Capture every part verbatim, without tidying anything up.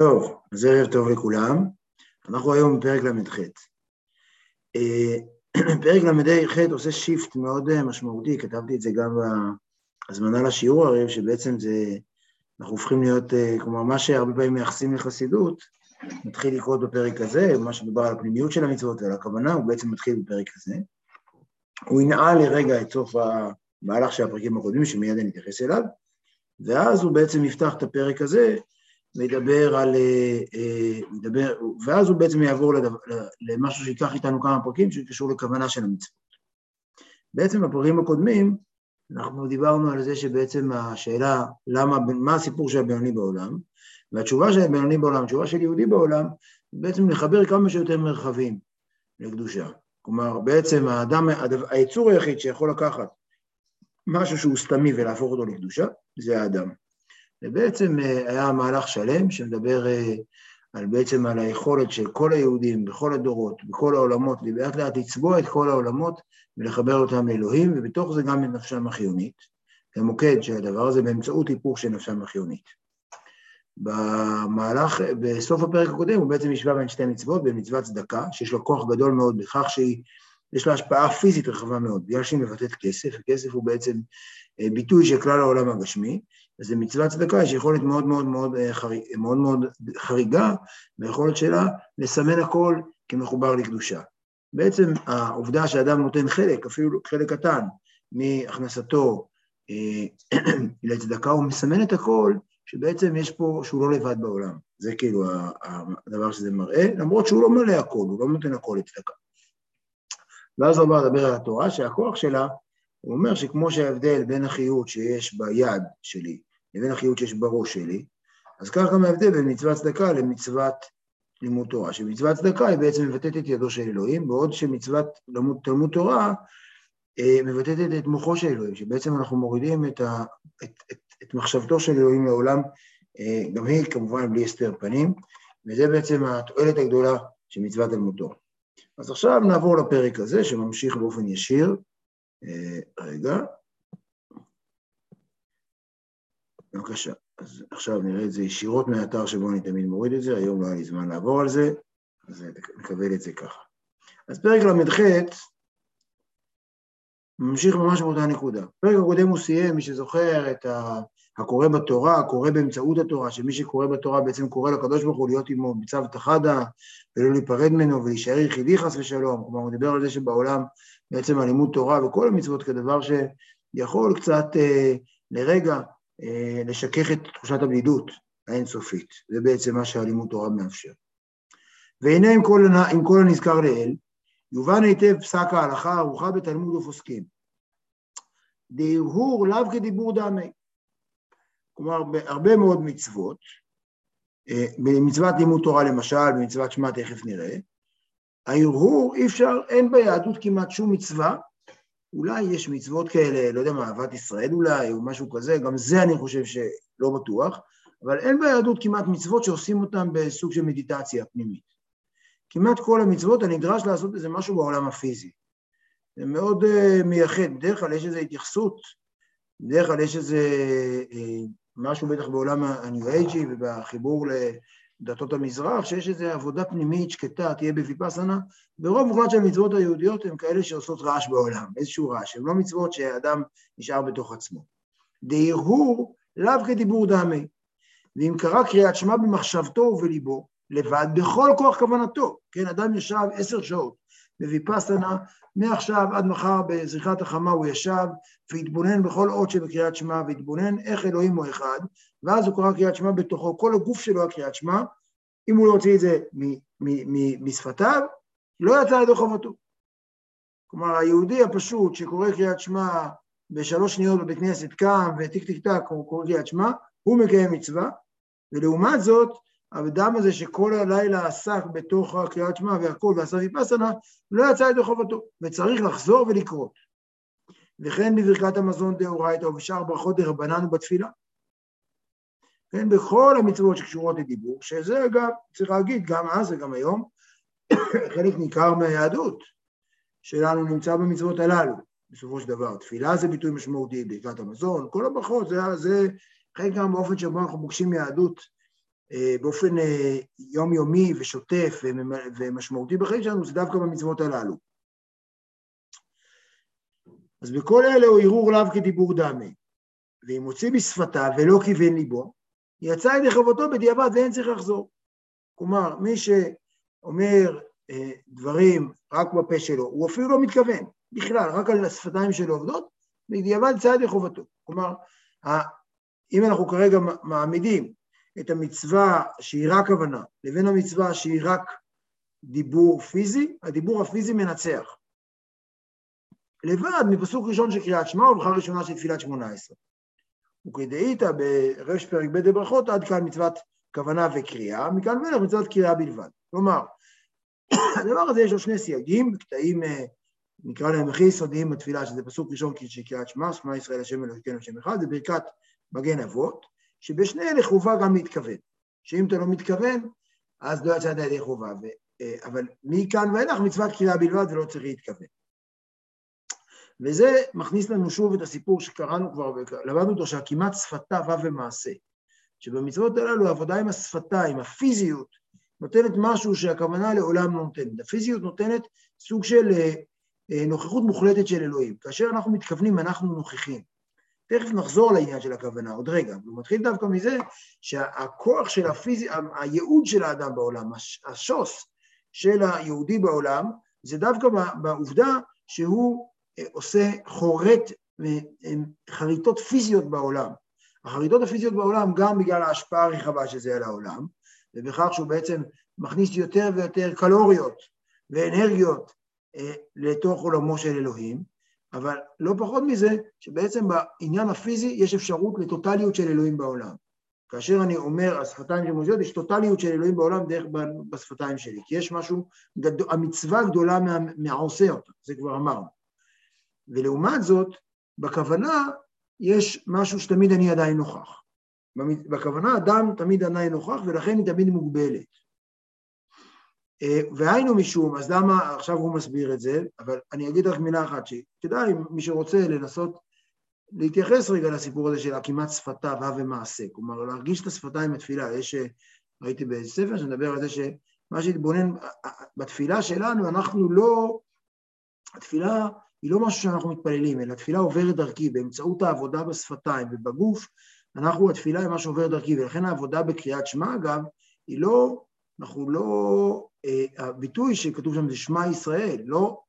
טוב, אז ערב טוב לכולם. אנחנו היום בפרק למד ח'. פרק למד ח' עושה שיפט מאוד משמעותי, כתבתי את זה גם בהזמנה לשיעור הרי, שבעצם זה, אנחנו הופכים להיות, כלומר מה שהרבה פעמים מייחסים לחסידות, מתחיל לקרות בפרק הזה, מה שדובר על הפנימיות של המצוות ועל הכוונה, הוא בעצם מתחיל בפרק הזה. הוא ינעל לרגע את סוף המהלך של הפרקים הקודמים, שמיד אני אתייחס אליו, ואז הוא בעצם יפתח את הפרק הזה, מדבר על, מדבר, ואז הוא בעצם יעבור לדבר, למשהו שיקח איתנו כמה פרקים שקשור לכוונה של המצוות. בעצם בפרקים הקודמים, אנחנו דיברנו על זה שבעצם השאלה, למה, מה הסיפור של הבינוני בעולם, והתשובה של הבינוני בעולם, התשובה של יהודי בעולם, בעצם לחבר כמה שיותר מרחבים לקדושה. כלומר, בעצם האדם, היצור היחיד שיכול לקחת משהו שהוא סתמי ולהפוך אותו לקדושה, זה האדם. ובעצם היה מהלך שלם שמדבר על בעצם על היכולת של כל היהודים בכל הדורות, בכל העולמות, לבעט לאט לצבוע את כל העולמות ולחבר אותם לאלוהים, ובתוך זה גם את נפשם החיונית, המוקד של הדבר הזה באמצעות היפוך של נפשם החיונית. במהלך, בסוף הפרק הקודם הוא בעצם ישווה בין שתי מצוות, בין מצוות צדקה, שיש לו כוח גדול מאוד בכך שהיא, יש לה השפעה פיזית רחבה מאוד, בגלל שהיא מבטאת כסף, הכסף הוא בעצם ביטוי של כלל העולם הגשמי, אז זו מצוות צדקה, יש יכולת מאוד מאוד מאוד, מאוד, מאוד חריגה, והיכולת שלה לסמן הכל כמחובר לקדושה. בעצם העובדה שהאדם נותן חלק, אפילו חלק קטן, מהכנסתו לצדקה, הוא מסמן את הכל, שבעצם יש פה, שהוא לא לבד בעולם. זה כאילו הדבר שזה מראה, למרות שהוא לא מלא הכל, הוא לא נותן הכל לצדקה. ואז הוא בא לדבר על התורה, שהכוח שלה, הוא אומר שכמו שההבדל בין החיות שיש ביד שלי, לבין החיות שיש בראש שלי, אז כך גם ההבדל בין מצוות צדקה למצוות לימוד תורה, שמצוות צדקה היא בעצם מבטאת את ידו של אלוהים, בעוד שמצוות תלמוד תורה מבטאת את מוחו של אלוהים, שבעצם אנחנו מורידים את, ה, את, את, את מחשבתו של אלוהים לעולם, גם היא כמובן בלי הסתר פנים, וזה בעצם התועלת הגדולה של מצוות תלמוד תורה. אז עכשיו נעבור לפרק הזה שממשיך באופן ישיר, רגע, בבקשה, אז עכשיו נראה את זה ישירות מהאתר שבו אני תמיד מוריד את זה, היום לא היה לי זמן לעבור על זה, אז נקבל את זה ככה. אז פרק למד ח' ממשיך ממש באותה נקודה. פרק הקודם הוא סיים, מי שזוכר את הקורא בתורה, הקורא באמצעות התורה, שמי שקורא בתורה בעצם קורא לקדוש ברוך הוא להיות עמו בצוותא חדא, ולא להיפרד ממנו ולהישאר יחידי חס ושלום, כלומר הוא דיבר על זה שבעולם בעצם הלימוד תורה וכל המצוות כדבר שיכול קצת אה, לרגע אה, לשכך את תחושת הבדידות האינסופית, זה בעצם מה שהלימוד תורה מאפשר. והנה עם כל, עם כל הנזכר לאל, יובן היטב פסק ההלכה ערוכה בתלמוד ופוסקים. דהרהור לאו כדיבור דמי. כלומר, בהרבה מאוד מצוות, במצוות לימוד תורה למשל, במצוות שמע תכף נראה, ההרהור אי אפשר, אין ביהדות כמעט שום מצווה, אולי יש מצוות כאלה, לא יודע מה, אהבת ישראל אולי, או משהו כזה, גם זה אני חושב שלא בטוח, אבל אין ביהדות כמעט מצוות שעושים אותן בסוג של מדיטציה פנימית. כמעט כל המצוות הנדרש לעשות איזה משהו בעולם הפיזי. זה מאוד uh, מייחד, בדרך כלל יש איזו התייחסות, בדרך כלל יש איזה uh, משהו בטח בעולם הניו-אייג'י ובחיבור לדתות המזרח, שיש איזו עבודה פנימית שקטה, תהיה בוויפאסנה, ברוב מוחלט של המצוות היהודיות הן כאלה שעושות רעש בעולם, איזשהו רעש, הן לא מצוות שהאדם נשאר בתוך עצמו. דהרהור לאו כדיבור דמי, ואם קרא קריאת שמע במחשבתו ובליבו, לבד, בכל כוח כוונתו, כן, אדם ישב עשר שעות, בוויפאסנה, מעכשיו עד מחר בזריחת החמה הוא ישב, והתבונן בכל אות שבקריאת שמע, והתבונן איך אלוהים הוא אחד, ואז הוא קרא קריאת שמע בתוכו, כל הגוף שלו הקריאת שמע, אם הוא לא הוציא את זה משפתיו, לא יצא ידי חובתו. כלומר, היהודי הפשוט שקורא קריאת שמע בשלוש שניות בבית כנסת קם, וטיק טיק טק הוא קורא קריאת שמע, הוא מקיים מצווה, ולעומת זאת, האדם הזה שכל הלילה עסק בתוך הקריאת שמע והכל ועשה ויפאסנה, לא יצא ידי חובתו, וצריך לחזור ולקרות. וכן בברכת המזון דאורייתא ובשאר ברכות דרבנן ובתפילה. כן, בכל המצוות שקשורות לדיבור, שזה אגב, צריך להגיד, גם אז וגם היום, חלק ניכר מהיהדות שלנו נמצא במצוות הללו, בסופו של דבר. תפילה זה ביטוי משמעותי, ברכת המזון, כל הברכות, זה, זה חלק גם באופן שבו אנחנו מוקשים יהדות, באופן יומיומי ושוטף ומשמעותי בחיים שלנו, זה דווקא במצוות הללו. אז בכל אלה הוא ערעור לאו כדיבור דמי, ואם הוציא בשפתה ולא כיוון ליבו, יצא ידי חובתו בדיעבד ואין צריך לחזור. כלומר, מי שאומר דברים רק בפה שלו, הוא אפילו לא מתכוון, בכלל, רק על השפתיים שלו עובדות, בדיעבד יצא ידי חובתו. כלומר, אם אנחנו כרגע מעמידים את המצווה שהיא רק הבנה, לבין המצווה שהיא רק דיבור פיזי, הדיבור הפיזי מנצח. לבד מפסוק ראשון של קריאת שמע ובחר ראשונה של תפילת שמונה עשרה. וכדאיתא ברש פרק ב' ברכות, עד כאן מצוות כוונה וקריאה, מכאן ואילך מצוות קריאה בלבד. כלומר, הדבר הזה יש לו שני סייגים, קטעים, נקרא להם הכי יסודיים בתפילה, שזה פסוק ראשון של קריאת שמע, שמע ישראל השם אלוהינו השם אחד, זה ברכת מגן אבות, שבשני אלה חובה גם להתכוון, שאם אתה לא מתכוון, אז לא יצאת ידי חובה, ו... אבל מכאן ואילך מצוות קריאה בלבד ולא צריך להתכוון. וזה מכניס לנו שוב את הסיפור שקראנו כבר, למדנו אותו שהכמעט שפתה ווה ומעשה, שבמצוות הללו העבודה עם השפתיים, הפיזיות, נותנת משהו שהכוונה לעולם לא נותנת. הפיזיות נותנת סוג של נוכחות מוחלטת של אלוהים. כאשר אנחנו מתכוונים, אנחנו נוכחים. תכף נחזור לעניין של הכוונה, עוד רגע. הוא מתחיל דווקא מזה שהכוח של הפיזי, הייעוד של האדם בעולם, השוס של היהודי בעולם, זה דווקא בעובדה שהוא עושה חורט חריטות פיזיות בעולם. החריטות הפיזיות בעולם גם בגלל ההשפעה הרחבה שזה על העולם, ובכך שהוא בעצם מכניס יותר ויותר קלוריות ואנרגיות לתוך עולמו של אלוהים, אבל לא פחות מזה שבעצם בעניין הפיזי יש אפשרות לטוטליות של אלוהים בעולם. כאשר אני אומר השפתיים שמוזיות, יש טוטליות של אלוהים בעולם דרך בשפתיים שלי, כי יש משהו, המצווה גדולה מהעושה אותה, זה כבר אמרנו. ולעומת זאת, בכוונה יש משהו שתמיד אני עדיין נוכח. בכוונה אדם תמיד עדיין נוכח, ולכן היא תמיד מוגבלת. והיינו משום, אז למה עכשיו הוא מסביר את זה, אבל אני אגיד רק מילה אחת, שכדאי מי שרוצה לנסות להתייחס רגע לסיפור הזה של הכמעט שפתה ווה ומעשה, כלומר להרגיש את השפתיים בתפילה, יש שראיתי בספר שנדבר על זה שמה שהתבונן בתפילה שלנו, אנחנו לא, התפילה, היא לא משהו שאנחנו מתפללים, אלא התפילה עוברת דרכי, באמצעות העבודה בשפתיים ובגוף, אנחנו, התפילה היא משהו עובר דרכי, ולכן העבודה בקריאת שמע, אגב, היא לא, אנחנו לא, אה, הביטוי שכתוב שם זה שמע ישראל, לא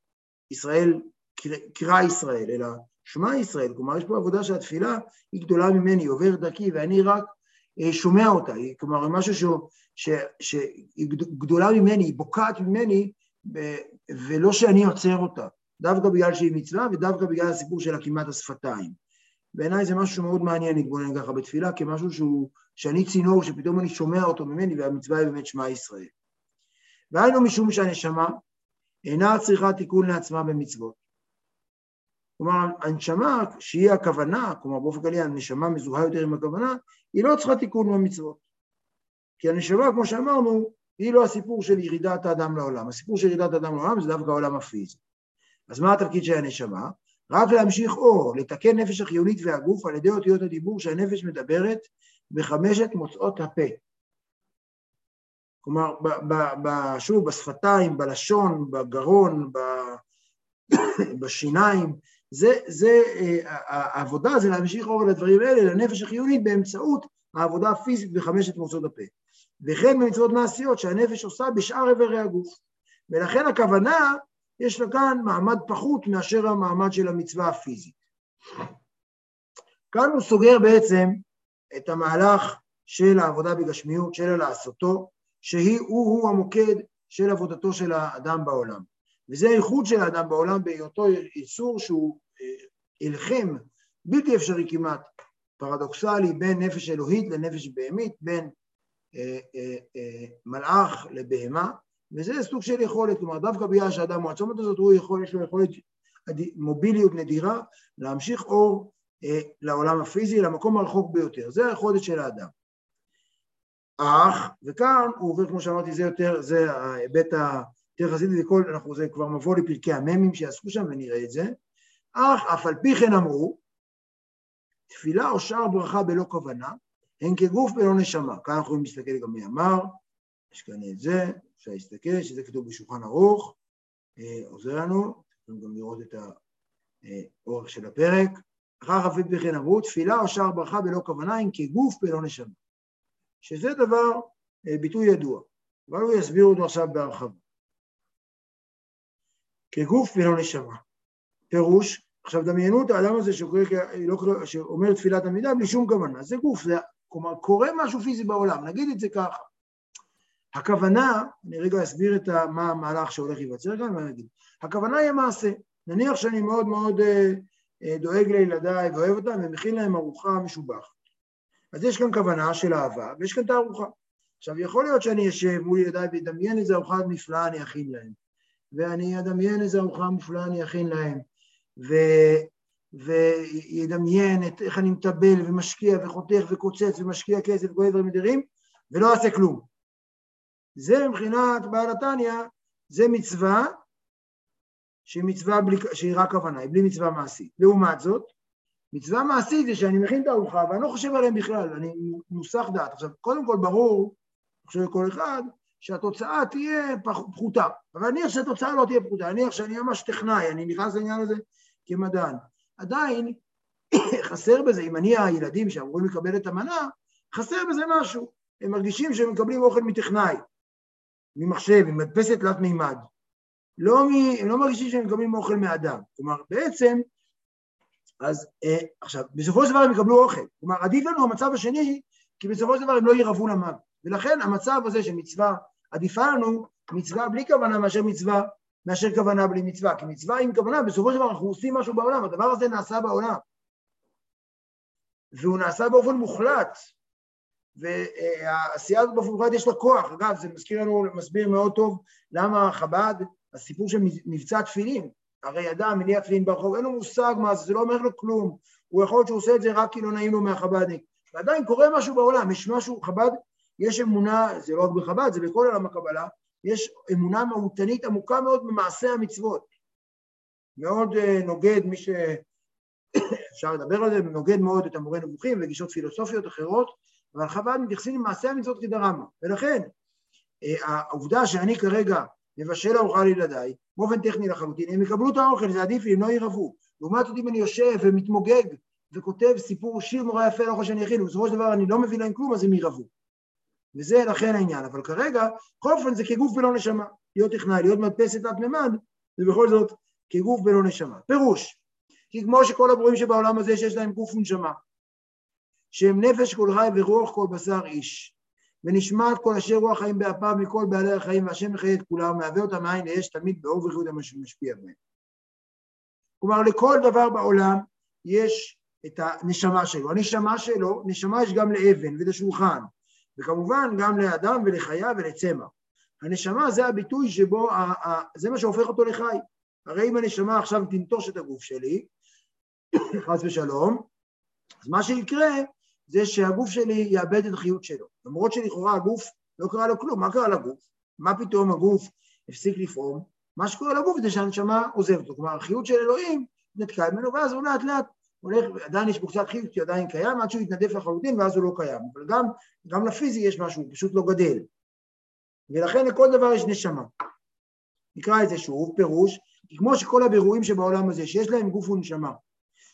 ישראל, קרא, קרא ישראל, אלא שמע ישראל, כלומר, יש פה עבודה שהתפילה היא גדולה ממני, היא עוברת דרכי, ואני רק אה, שומע אותה, היא, כלומר, היא משהו שהיא גדולה ממני, היא בוקעת ממני, ב, ולא שאני עוצר אותה. דווקא בגלל שהיא מצווה, ודווקא בגלל הסיפור של הכמעט השפתיים. בעיניי זה משהו שמאוד מעניין להתבונן ככה בתפילה, כמשהו שהוא, שאני צינור, שפתאום אני שומע אותו ממני, והמצווה היא באמת שמע ישראל. והיינו משום שהנשמה אינה צריכה תיקון לעצמה במצוות. כלומר, הנשמה, שהיא הכוונה, כלומר באופן כללי, הנשמה מזוהה יותר עם הכוונה, היא לא צריכה תיקון במצוות. כי הנשמה, כמו שאמרנו, היא לא הסיפור של ירידת האדם לעולם. הסיפור של ירידת האדם לעולם זה דווקא העולם הפיזי. אז מה התפקיד של הנשמה? רק להמשיך אור, לתקן נפש החיונית והגוף על ידי אותיות הדיבור שהנפש מדברת בחמשת מוצאות הפה. כלומר, ב- ב- ב- שוב, בשפתיים, בלשון, בגרון, ב- בשיניים, זה, זה, העבודה זה להמשיך אור לדברים האלה, לנפש החיונית באמצעות העבודה הפיזית בחמשת מוצאות הפה. וכן במצוות מעשיות שהנפש עושה בשאר עברי הגוף. ולכן הכוונה, יש לה כאן מעמד פחות מאשר המעמד של המצווה הפיזית. כאן הוא סוגר בעצם את המהלך של העבודה בגשמיות, של לעשותו, שהיא הוא המוקד של עבודתו של האדם בעולם. וזה הייחוד של האדם בעולם בהיותו יצור שהוא הלחם, בלתי אפשרי כמעט, פרדוקסלי, בין נפש אלוהית לנפש בהמית, בין אה, אה, אה, מלאך לבהמה, וזה סוג של יכולת, כלומר דווקא בגלל שהאדם הוא עצומת הזאת, הוא יכול, יש לו יכולת מוביליות נדירה, להמשיך אור אה, לעולם הפיזי, למקום הרחוק ביותר, זה היכולת של האדם. אך, וכאן הוא עובר, כמו שאמרתי, זה יותר, זה ההיבט היותר חסידי לכל, אנחנו זה כבר מבוא לפרקי הממים שיעסקו שם ונראה את זה, אך אף על פי כן אמרו, תפילה או שאר ברכה בלא כוונה, הן כגוף ולא נשמה. כאן אנחנו יכולים להסתכל גם מי אמר, יש כאן את זה, אפשר להסתכל, שזה כתוב בשולחן ערוך, עוזר לנו, יכולים גם לראות את האורך של הפרק. אחר חפית וכן אמרו, תפילה או שער ברכה בלא כוונה, הן כגוף ולא נשמה. שזה דבר, ביטוי ידוע, אבל הוא יסביר אותו עכשיו בהרחבה. כגוף ולא נשמה. פירוש, עכשיו דמיינו את האדם הזה שאומר תפילת עמידה בלי שום כוונה, זה גוף, זה, כלומר קורה משהו פיזי בעולם, נגיד את זה ככה. הכוונה, אני רגע אסביר את מה המהלך שהולך ייווצר כאן, ואני אגיד, הכוונה היא מעשה, נניח שאני מאוד מאוד דואג לילדיי ואוהב אותם, ומכין להם ארוחה משובחת. אז יש כאן כוונה של אהבה, ויש כאן את הארוחה. עכשיו יכול להיות שאני אשב מול ילדיי ואדמיין איזה ארוחה נפלאה אני אכין להם, ואני אדמיין איזה ארוחה מופלאה אני אכין להם, ו... וידמיין את איך אני מטבל ומשקיע וחותך וקוצץ ומשקיע כסף וגוי ומדירים, ולא אעשה כלום. זה מבחינת בעל התניא, זה מצווה, שהיא, מצווה בלי... שהיא רק כוונה, היא בלי מצווה מעשית. לעומת זאת, מצווה מעשית זה שאני מכין את הארוחה, ואני לא חושב עליהם בכלל, אני מוסח דעת. עכשיו, קודם כל ברור, אני חושב לכל אחד, שהתוצאה תהיה פחותה, אבל נניח שהתוצאה לא תהיה פחותה, נניח שאני ממש טכנאי, אני נכנס לעניין הזה כמדען. עדיין חסר בזה, אם אני הילדים שאמורים לקבל את המנה, חסר בזה משהו. הם מרגישים שהם מקבלים אוכל מטכנאי, ממחשב, ממדפסת תלת מימד. לא מ... הם לא מרגישים שהם מקבלים אוכל מאדם. כלומר, בעצם, אז אה, עכשיו, בסופו של דבר הם יקבלו אוכל. כלומר, עדיף לנו המצב השני, כי בסופו של דבר הם לא יירבו למד. ולכן המצב הזה שמצווה עדיפה לנו, מצווה בלי כוונה מאשר מצווה, מאשר כוונה בלי מצווה, כי מצווה עם כוונה, בסופו של דבר אנחנו עושים משהו בעולם, הדבר הזה נעשה בעולם, והוא נעשה באופן מוחלט, והעשייה הזאת באופן מוחלט יש לה כוח, אגב זה מזכיר לנו, מסביר מאוד טוב, למה חב"ד, הסיפור של מבצע תפילין, הרי אדם מניע תפילין ברחוב, אין לו מושג מה זה, זה לא אומר לו כלום, הוא יכול להיות שהוא עושה את זה רק כי לא נעים לו מהחב"דניק, ועדיין קורה משהו בעולם, יש משהו, חב"ד, יש אמונה, זה לא רק בחב"ד, זה בכל עולם הקבלה, יש אמונה מהותנית עמוקה מאוד במעשה המצוות. מאוד נוגד, מי שאפשר לדבר על זה, נוגד מאוד את המורה נבוכים וגישות פילוסופיות אחרות, אבל חב"ד מתייחסים למעשה המצוות כדרמה. ולכן, העובדה שאני כרגע מבשל ארוחה לילדיי, באופן טכני לחלוטין, הם יקבלו את האוכל, זה עדיף, אם לא יירבו. לעומת זאת אם אני יושב ומתמוגג וכותב סיפור, שיר נורא יפה, לא חושב שאני אכיל, ובסופו של דבר אני לא מבין להם כלום, אז הם יירבו. וזה לכן העניין, אבל כרגע, חופן זה כגוף ולא נשמה, להיות טכנאי, להיות מדפסת עד ממד, ובכל זאת כגוף ולא נשמה. פירוש, כי כמו שכל הברואים שבעולם הזה שיש להם גוף ונשמה, שהם נפש כל חי ורוח כל בשר איש, ונשמעת כל אשר רוח חיים באפיו מכל בעלי החיים, והשם מחיה את כולם, מהווה אותם מעין לאש תמיד באור וחיות המשפיע בהם. כלומר, לכל דבר בעולם יש את הנשמה שלו. הנשמה שלו, נשמה יש גם לאבן ולשולחן, וכמובן גם לאדם ולחיה ולצמא. הנשמה זה הביטוי שבו, זה מה שהופך אותו לחי. הרי אם הנשמה עכשיו תנטוש את הגוף שלי, חס ושלום, אז מה שיקרה זה שהגוף שלי יאבד את החיות שלו. למרות שלכאורה הגוף לא קרה לו כלום, מה קרה לגוף? מה פתאום הגוף הפסיק לפעום? מה שקורה לגוף זה שהנשמה עוזבת אותו. כלומר, החיות של אלוהים נתקעה ממנו, ואז הוא לאט לאט, הולך, עדיין יש בו קצת חיות, כי עדיין קיים, עד שהוא יתנדף לחלוטין, ואז הוא לא קיים. אבל גם, גם לפיזי יש משהו, הוא פשוט לא גדל. ולכן לכל דבר יש נשמה. נקרא את זה שוב, פירוש, כי כמו שכל הבירואים שבעולם הזה, שיש להם גוף ונשמה,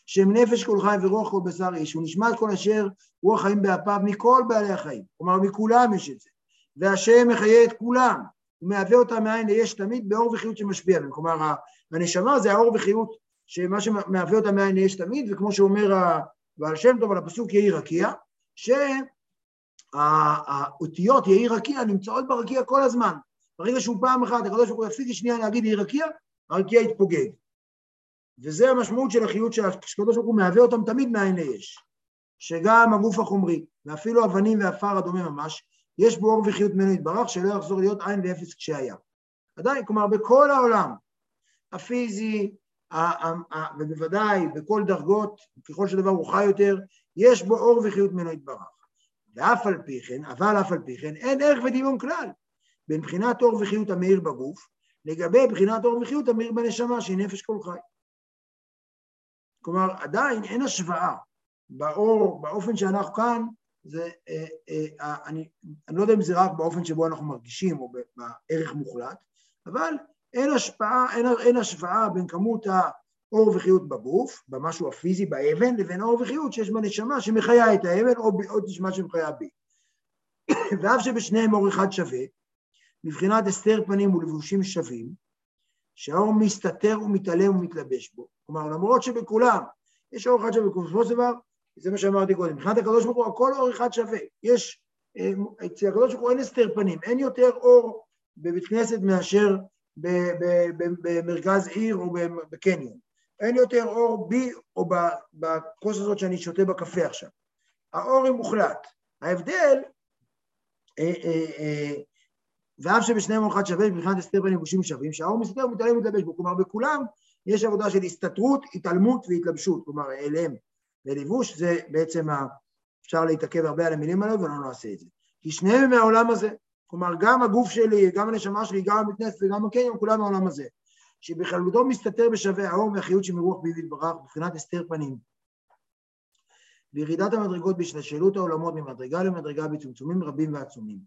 שהם נפש כל חי ורוח כל בשר איש, הוא נשמע את כל אשר רוח חיים באפיו מכל בעלי החיים. כלומר, מכולם יש את זה. והשם מחיה את כולם, הוא מהווה אותה מעין ליש תמיד באור וחיות שמשפיע. כלומר, הנשמה זה האור וחיות שמה שמהווה אותה מעין יש תמיד, וכמו שאומר בעל שם טוב על הפסוק יהי רקיע, שהאותיות יהי רקיע נמצאות ברקיע כל הזמן. ברגע שהוא פעם אחת, הקדוש ברוך הוא יפסיק שנייה להגיד יהי רקיע, הרקיע יתפוגג. וזה המשמעות של החיות שהקדוש ברוך הוא מהווה אותם תמיד מעין יש. שגם הגוף החומרי, ואפילו אבנים ואפר הדומה ממש, יש בו אור וחיות ממנו יתברך, שלא יחזור להיות עין ואפס כשהיה. עדיין, כלומר, בכל העולם, הפיזי, ובוודאי בכל דרגות, ככל שדבר הוא חי יותר, יש בו אור וחיות ממנו יתברך. ואף על פי כן, אבל אף על פי כן, אין ערך ודמיון כלל, בין בחינת אור וחיות המאיר בגוף, לגבי בחינת אור וחיות המאיר בנשמה, שהיא נפש כל חי. כלומר, עדיין אין השוואה באור, באופן שאנחנו כאן, זה, אה, אה, אני, אני לא יודע אם זה רק באופן שבו אנחנו מרגישים, או בערך מוחלט, אבל אין השפעה, אין, אין השפעה בין כמות האור וחיות בגוף, במשהו הפיזי, באבן, לבין האור וחיות שיש בנשמה שמחיה את האבן, או, או נשמה שמחיה בי. ואף שבשניהם אור אחד שווה, מבחינת הסתר פנים ולבושים שווים, שהאור מסתתר ומתעלם ומתלבש בו. כלומר, למרות שבכולם יש אור אחד שווה, כמו זה דבר, זה מה שאמרתי קודם, מבחינת הקדוש ברוך הוא, הכל אור אחד שווה. יש, אצל הקדוש ברוך הוא אין הסתר פנים, אין יותר אור בבית כנסת מאשר במרכז עיר או בקניון. אין יותר אור בי או בקוס הזאת שאני שותה בקפה עכשיו. האור הוא מוחלט. ההבדל, ואף שבשניהם אור אחד שווה, מבחינת הסתר פנים ולבושים שווים, שהאור מסתתר ומתעלם ומתלבש בו. כלומר, בכולם יש עבודה של הסתתרות, התעלמות והתלבשות. כלומר, אליהם. ולבוש זה בעצם, אפשר להתעכב הרבה על המילים עליו, ולא נעשה את זה. כי שניהם מהעולם הזה, כלומר גם הגוף שלי, גם הנשמה שלי, גם המתנס וגם הקניון, כולם מהעולם הזה, שבכללותו מסתתר בשווה האור והחיות שמרוח בי יתברך, מבחינת הסתר פנים. בירידת המדרגות בהשתלשלות העולמות ממדרגה למדרגה בצמצומים רבים ועצומים.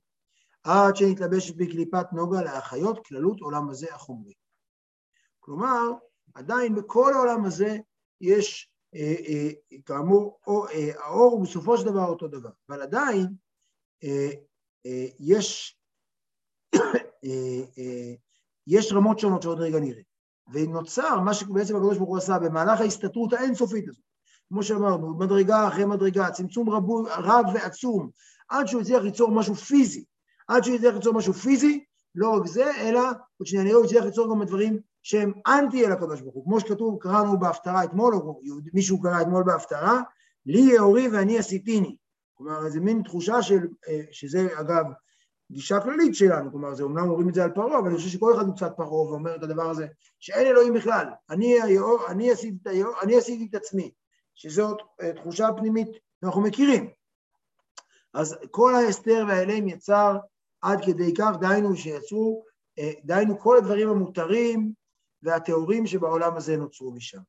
עד שנתלבשת בקליפת נוגה להחיות כללות עולם הזה החומרי. כלומר, עדיין בכל העולם הזה יש כאמור, האור הוא בסופו של דבר אותו דבר, אבל עדיין יש יש רמות שונות שעוד רגע נראה, ונוצר מה שבעצם הקדוש ברוך הוא עשה במהלך ההסתתרות האינסופית הזאת, כמו שאמרנו, מדרגה אחרי מדרגה, צמצום רב ועצום, עד שהוא יצליח ליצור משהו פיזי, עד שהוא יצליח ליצור משהו פיזי, לא רק זה, אלא עוד שנייה, הוא יצליח ליצור גם הדברים שהם אנטי אל הקדוש ברוך הוא, כמו שכתוב, קראנו בהפטרה אתמול, או מישהו קרא אתמול בהפטרה, לי יאורי ואני עשיתיני. כלומר, זה מין תחושה של, שזה אגב, גישה כללית שלנו, כלומר, זה אומנם אומרים את זה על פרעה, אבל אני חושב שכל אחד הוא קצת פרעה, ואומר את הדבר הזה, שאין אלוהים בכלל, אני, אני, עשיתי, אני עשיתי את עצמי, שזאת תחושה פנימית, אנחנו מכירים. אז כל ההסתר והאלם יצר עד כדי כך, דיינו שיצרו, דיינו כל הדברים המותרים, והתיאורים שבעולם הזה נוצרו משם.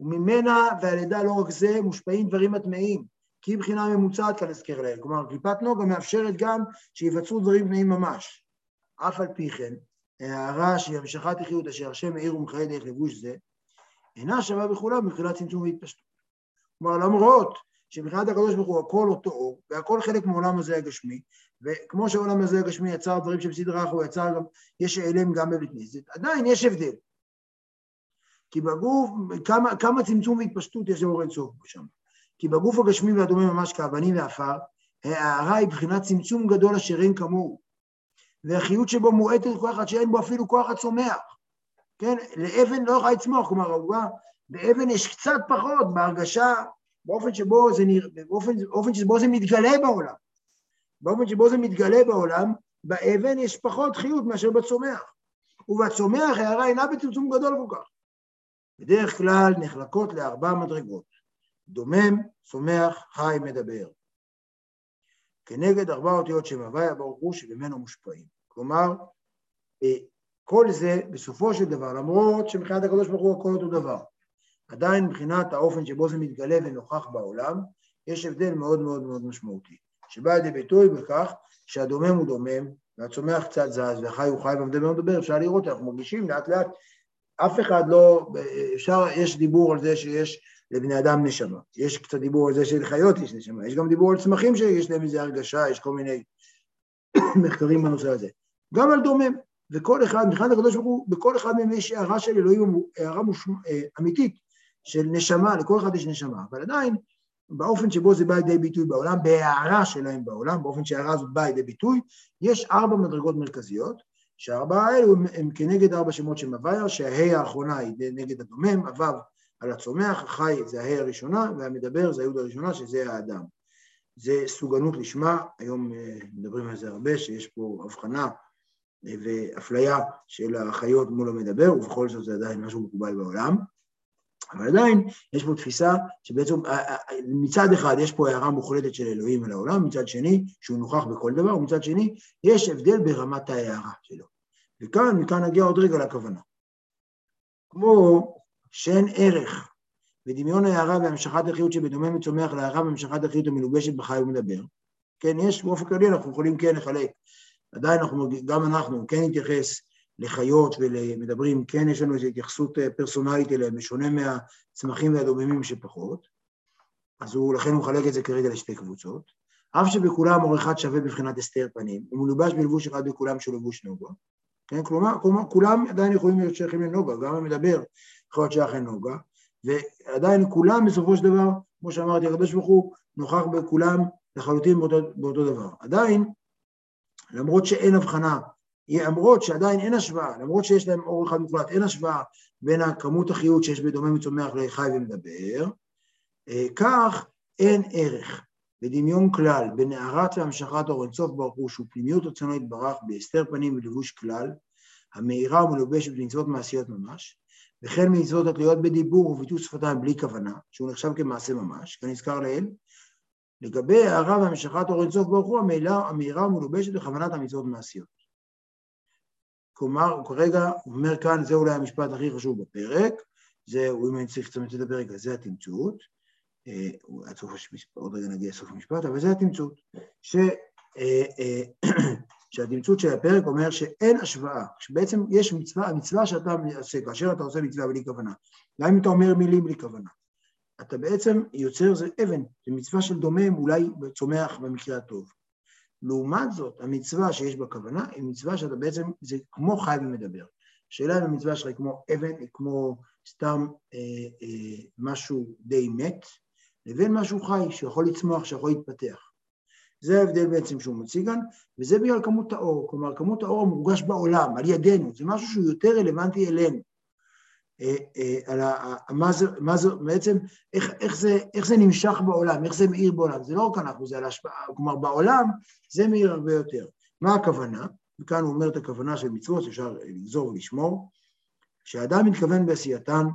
וממנה ועל ידה לא רק זה, מושפעים דברים הטמאים, כי מבחינה ממוצעת כנזכר להם. כלומר, קליפת נוגה מאפשרת גם שיבצעו דברים טמאים ממש. אף על פי כן, ההערה שהיא המשכת החיות, אשר השם מאיר ומחיה דרך לבוש זה, אינה שווה בכולם מבחינת צמצום והתפשטות. כלומר, למרות שמבחינת הקדוש ברוך הוא הכל אותו אור, והכל חלק מעולם הזה הגשמי, וכמו שהעולם הזה הגשמי יצר דברים שבסדרה הוא יצר גם, יש העלם גם בבית כנסת, עדיין יש הבדל. כי בגוף, כמה, כמה צמצום והתפשטות יש לאור אינסוף שם. כי בגוף הגשמי והדומה ממש כאבנים ואפר, ההערה היא בחינת צמצום גדול אשר אין כמוהו. והחיות שבו מועטת כוח עד שאין בו אפילו כוח הצומח. כן? לאבן לא יכולה לצמוח, כלומר, הרבה, באבן יש קצת פחות בהרגשה, באופן שבו זה, נרא... באופן... באופן שבו זה מתגלה בעולם. באופן שבו זה מתגלה בעולם, באבן יש פחות חיות מאשר בצומח. ובצומח הערה אינה בצמצום גדול כל כך. בדרך כלל נחלקות לארבע מדרגות. דומם, צומח, חי, מדבר. כנגד ארבע אותיות שמהווה הברוך הוא שממנו מושפעים. כלומר, כל זה בסופו של דבר, למרות שמבחינת הקדוש ברוך הוא הכל אותו דבר. עדיין מבחינת האופן שבו זה מתגלה ונוכח בעולם, יש הבדל מאוד מאוד מאוד משמעותי. שבא ידי ביטוי בכך שהדומם הוא דומם, והצומח קצת זז, והחי הוא חי, והמדבר מדבר, אפשר לראות, אנחנו מרגישים לאט לאט, אף אחד לא, אפשר, יש דיבור על זה שיש לבני אדם נשמה, יש קצת דיבור על זה שלחיות יש נשמה, יש גם דיבור על צמחים שיש להם איזו הרגשה, יש כל מיני מחקרים בנושא הזה, גם על דומם, וכל אחד, נכנס הקדוש ברוך הוא, בכל אחד מהם יש הערה של אלוהים, הערה אמיתית של נשמה, לכל אחד יש נשמה, אבל עדיין, באופן שבו זה בא ידי ביטוי בעולם, בהערה שלהם בעולם, באופן שההערה הזאת באה ידי ביטוי, יש ארבע מדרגות מרכזיות, שהארבעה האלו הם, הם כנגד ארבע שמות של מוויה, שההיא האחרונה היא נגד הדומם, הוו על הצומח, החי זה ההיא הראשונה, והמדבר זה היוד הראשונה, שזה האדם. זה סוגנות לשמה, היום מדברים על זה הרבה, שיש פה הבחנה ואפליה של החיות מול המדבר, ובכל זאת זה עדיין משהו מקובל בעולם. אבל עדיין יש פה תפיסה שבעצם מצד אחד יש פה הערה מוחלטת של אלוהים על העולם, מצד שני שהוא נוכח בכל דבר, ומצד שני יש הבדל ברמת ההערה שלו. וכאן, מכאן נגיע עוד רגע לכוונה. כמו שאין ערך ודמיון ההערה והמשכת החיות שבדומה מצומח להערה והמשכת החיות המלובשת בחי ומדבר. כן, יש, באופן כללי אנחנו יכולים כן לחלק. עדיין אנחנו, גם אנחנו, כן נתייחס לחיות ולמדברים, כן יש לנו איזו התייחסות פרסונלית אליהם, משונה מהצמחים והדוממים שפחות. אז הוא, לכן הוא חלק את זה כרגע לשתי קבוצות. אף שבכולם אור אחד שווה בבחינת הסתר פנים, הוא מלובש בלבוש אחד בכולם שהוא לבוש נוגה. כן, כלומר, כולם עדיין יכולים להיות שייכים לנוגה, גם המדבר יכול להיות שייך לנוגה, ועדיין כולם בסופו של דבר, כמו שאמרתי, הקדוש ברוך הוא נוכח בכולם לחלוטין באותו, באותו דבר. עדיין, למרות שאין הבחנה, למרות שעדיין אין השוואה, למרות שיש להם אור אחד מוחלט, אין השוואה בין הכמות החיות שיש בדומה מצומח לחי ומדבר, כך אין ערך בדמיון כלל בנערת והמשכת אור אינסוף ברוך הוא, שהוא פנימיות רצונו יתברך בהסתר פנים ולבוש כלל, המאירה ומלובשת במצוות מעשיות ממש, וכן מצוות התלויות בדיבור וביטוי שפתיים בלי כוונה, שהוא נחשב כמעשה ממש, כנזכר לאל, לגבי הערה והמשכת אור אינסוף ברוך הוא, המאירה ומלובשת בכוונת המצוות מעשיות. כלומר, הוא כרגע אומר כאן, זה אולי המשפט הכי חשוב בפרק, זהו, אם אני צריך לצמצם את הפרק הזה, התמצאות, עוד רגע נגיע לסוף המשפט, אבל זה התמצאות, שהתמצאות של הפרק אומר שאין השוואה, שבעצם יש מצווה, המצווה שאתה עושה, כאשר אתה עושה מצווה בלי כוונה, גם אם אתה אומר מילים בלי כוונה, אתה בעצם יוצר זה אבן, זה מצווה של דומם, אולי צומח במקרה הטוב. לעומת זאת, המצווה שיש בכוונה, היא מצווה שאתה בעצם, זה כמו חי ומדבר. שאלה אם המצווה שלך היא כמו אבן, היא כמו סתם אה, אה, משהו די מת, לבין משהו חי שיכול לצמוח, שיכול להתפתח. זה ההבדל בעצם שהוא מוציא כאן, וזה בגלל כמות האור, כלומר כמות האור המורגש בעולם, על ידינו, זה משהו שהוא יותר רלוונטי אלינו. אה, אה, על ה, מה זה, מה זה, בעצם, איך, איך, זה, איך זה נמשך בעולם, איך זה מאיר בעולם, זה לא רק אנחנו, זה על השפעה, כלומר בעולם זה מאיר הרבה יותר. מה הכוונה? וכאן הוא אומר את הכוונה של מצוות, אפשר לגזור ולשמור, שהאדם מתכוון בעשייתן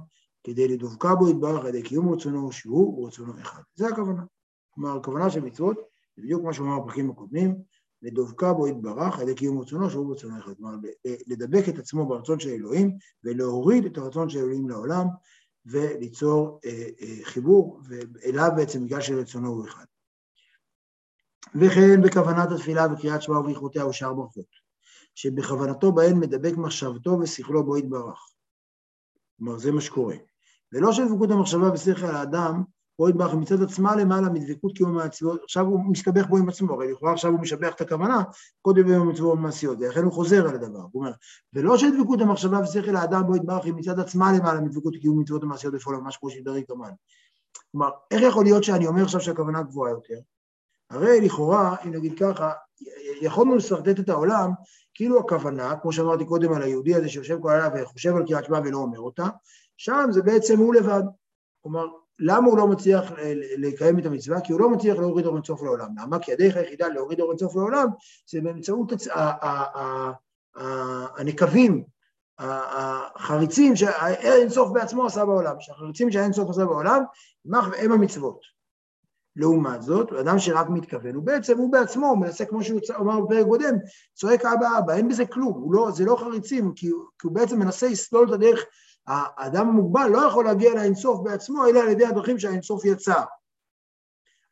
כדי לדבקה בו יתברך על ידי קיום רצונו שהוא רצונו אחד. זה הכוונה. כלומר, הכוונה של מצוות, זה בדיוק מה שאומר הפרקים הקודמים, לדבקה בו יתברך על ידי קיום רצונו שהוא רצונו אחד. כלומר, לדבק את עצמו ברצון של אלוהים, ולהוריד את הרצון של אלוהים לעולם, וליצור אה, אה, חיבור, ואליו בעצם בגלל שרצונו הוא אחד. וכן בכוונת התפילה וקריאת שמע וברכותיה ושאר ברכות. שבכוונתו בהן מדבק מחשבתו ושכלו בו יתברך. כלומר, זה מה שקורה. ולא שדבקות המחשבה ושכל האדם, בו יתברך מצד עצמה למעלה, מדבקות קיום המצוות, עכשיו הוא מסתבך בו עם עצמו, הרי לכאורה עכשיו הוא משבח את הכוונה, קודם ביום המצוות המעשיות, ולכן הוא חוזר על הדבר. הוא אומר, ולא שדבקות המחשבה ושכל האדם, בו יתברך מצד עצמה למעלה, מדבקות קיום מצוות המעשיות בפועל, ממש כמו שדרי כמן. כלומר, איך יכול להיות שאני אומר עכשיו שהכוונה גבוהה יותר? הרי לכאורה, אם נגיד ככה, יכולנו לסרטט את העולם, כאילו הכוונה, כמו שאמרתי קודם על היהודי הזה שיושב כל עליו וחושב על קריאת שמע ולא אומר אותה, שם זה בעצם הוא לבד. כלומר, למה הוא לא מצליח לקיים את המצווה? כי הוא לא מצליח להוריד אור אינסוף לעולם. למה? כי הדרך היחידה להוריד אור אינסוף לעולם, זה באמצעות הנקבים, החריצים שהאינסוף בעצמו עשה בעולם, שהחריצים שהאינסוף עשה בעולם, הם המצוות. לעומת זאת, האדם שרק מתכוון, הוא בעצם, הוא בעצמו, הוא מנסה, כמו שהוא אמר בפרק קודם, צועק אבא אבא, אין בזה כלום, לא, זה לא חריצים, כי, כי הוא בעצם מנסה לסלול את הדרך, האדם המוגבל לא יכול להגיע לאינסוף בעצמו, אלא על ידי הדרכים שהאינסוף יצא.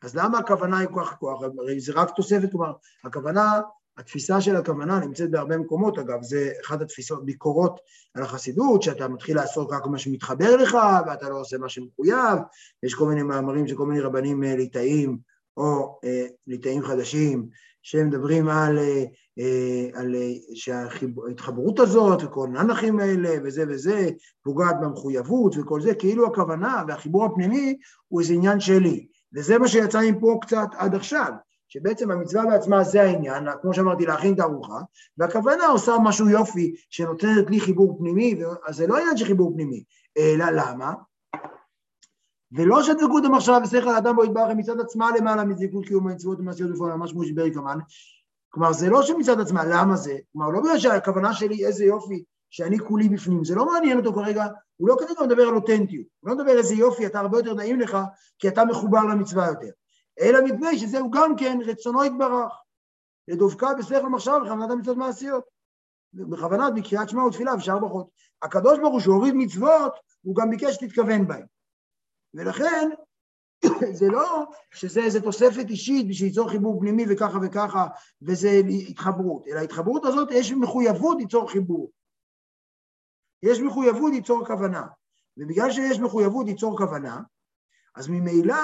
אז למה הכוונה היא כוח כוח? הרי זה רק תוספת, כלומר, הכוונה, התפיסה של הכוונה נמצאת בהרבה מקומות, אגב, זה אחת התפיסות, ביקורות על החסידות, שאתה מתחיל לעשות רק מה שמתחבר לך, ואתה לא עושה מה שמחויב, יש כל מיני מאמרים שכל מיני רבנים ליטאים, או אה, ליטאים חדשים, שהם מדברים על, אה, על שההתחברות הזאת, וכל הנחים האלה, וזה וזה, פוגעת במחויבות, וכל זה, כאילו הכוונה, והחיבור הפנימי, הוא איזה עניין שלי, וזה מה שיצא עם פה קצת עד עכשיו, שבעצם המצווה בעצמה זה העניין, כמו שאמרתי, להכין את הארוחה, והכוונה עושה משהו יופי שנותנת לי חיבור פנימי, אז זה לא עניין של חיבור פנימי, אלא למה? ולא שדבקות המחשבה ושכל האדם בו יתברך מצד עצמה למעלה מדבקות קיום המצוות המעשיות בפועל, ממש כמו שדרי כמן, כלומר זה לא שמצד עצמה, למה זה? כלומר לא בגלל שהכוונה שלי איזה יופי, שאני כולי בפנים, זה לא מעניין אותו כרגע, הוא לא כרגע מדבר על אותנטיות, הוא לא מדבר איזה יופי, אתה הרבה יותר נעים לך, כי אתה מחובר למצווה יותר. אלא מפני שזהו גם כן רצונו יתברך, לדבקה בשכל ומחשבה בכוונת המצוות מעשיות, בכוונת בקריאת שמע ותפילה ושאר ברכות. הקדוש ברוך הוא שהוריד מצוות, הוא גם ביקש שתתכוון בהן. ולכן זה לא שזה איזו תוספת אישית בשביל ליצור חיבור פנימי וככה וככה, וזה התחברות, אלא ההתחברות הזאת יש מחויבות ליצור חיבור. יש מחויבות ליצור כוונה, ובגלל שיש מחויבות ליצור כוונה, אז ממילא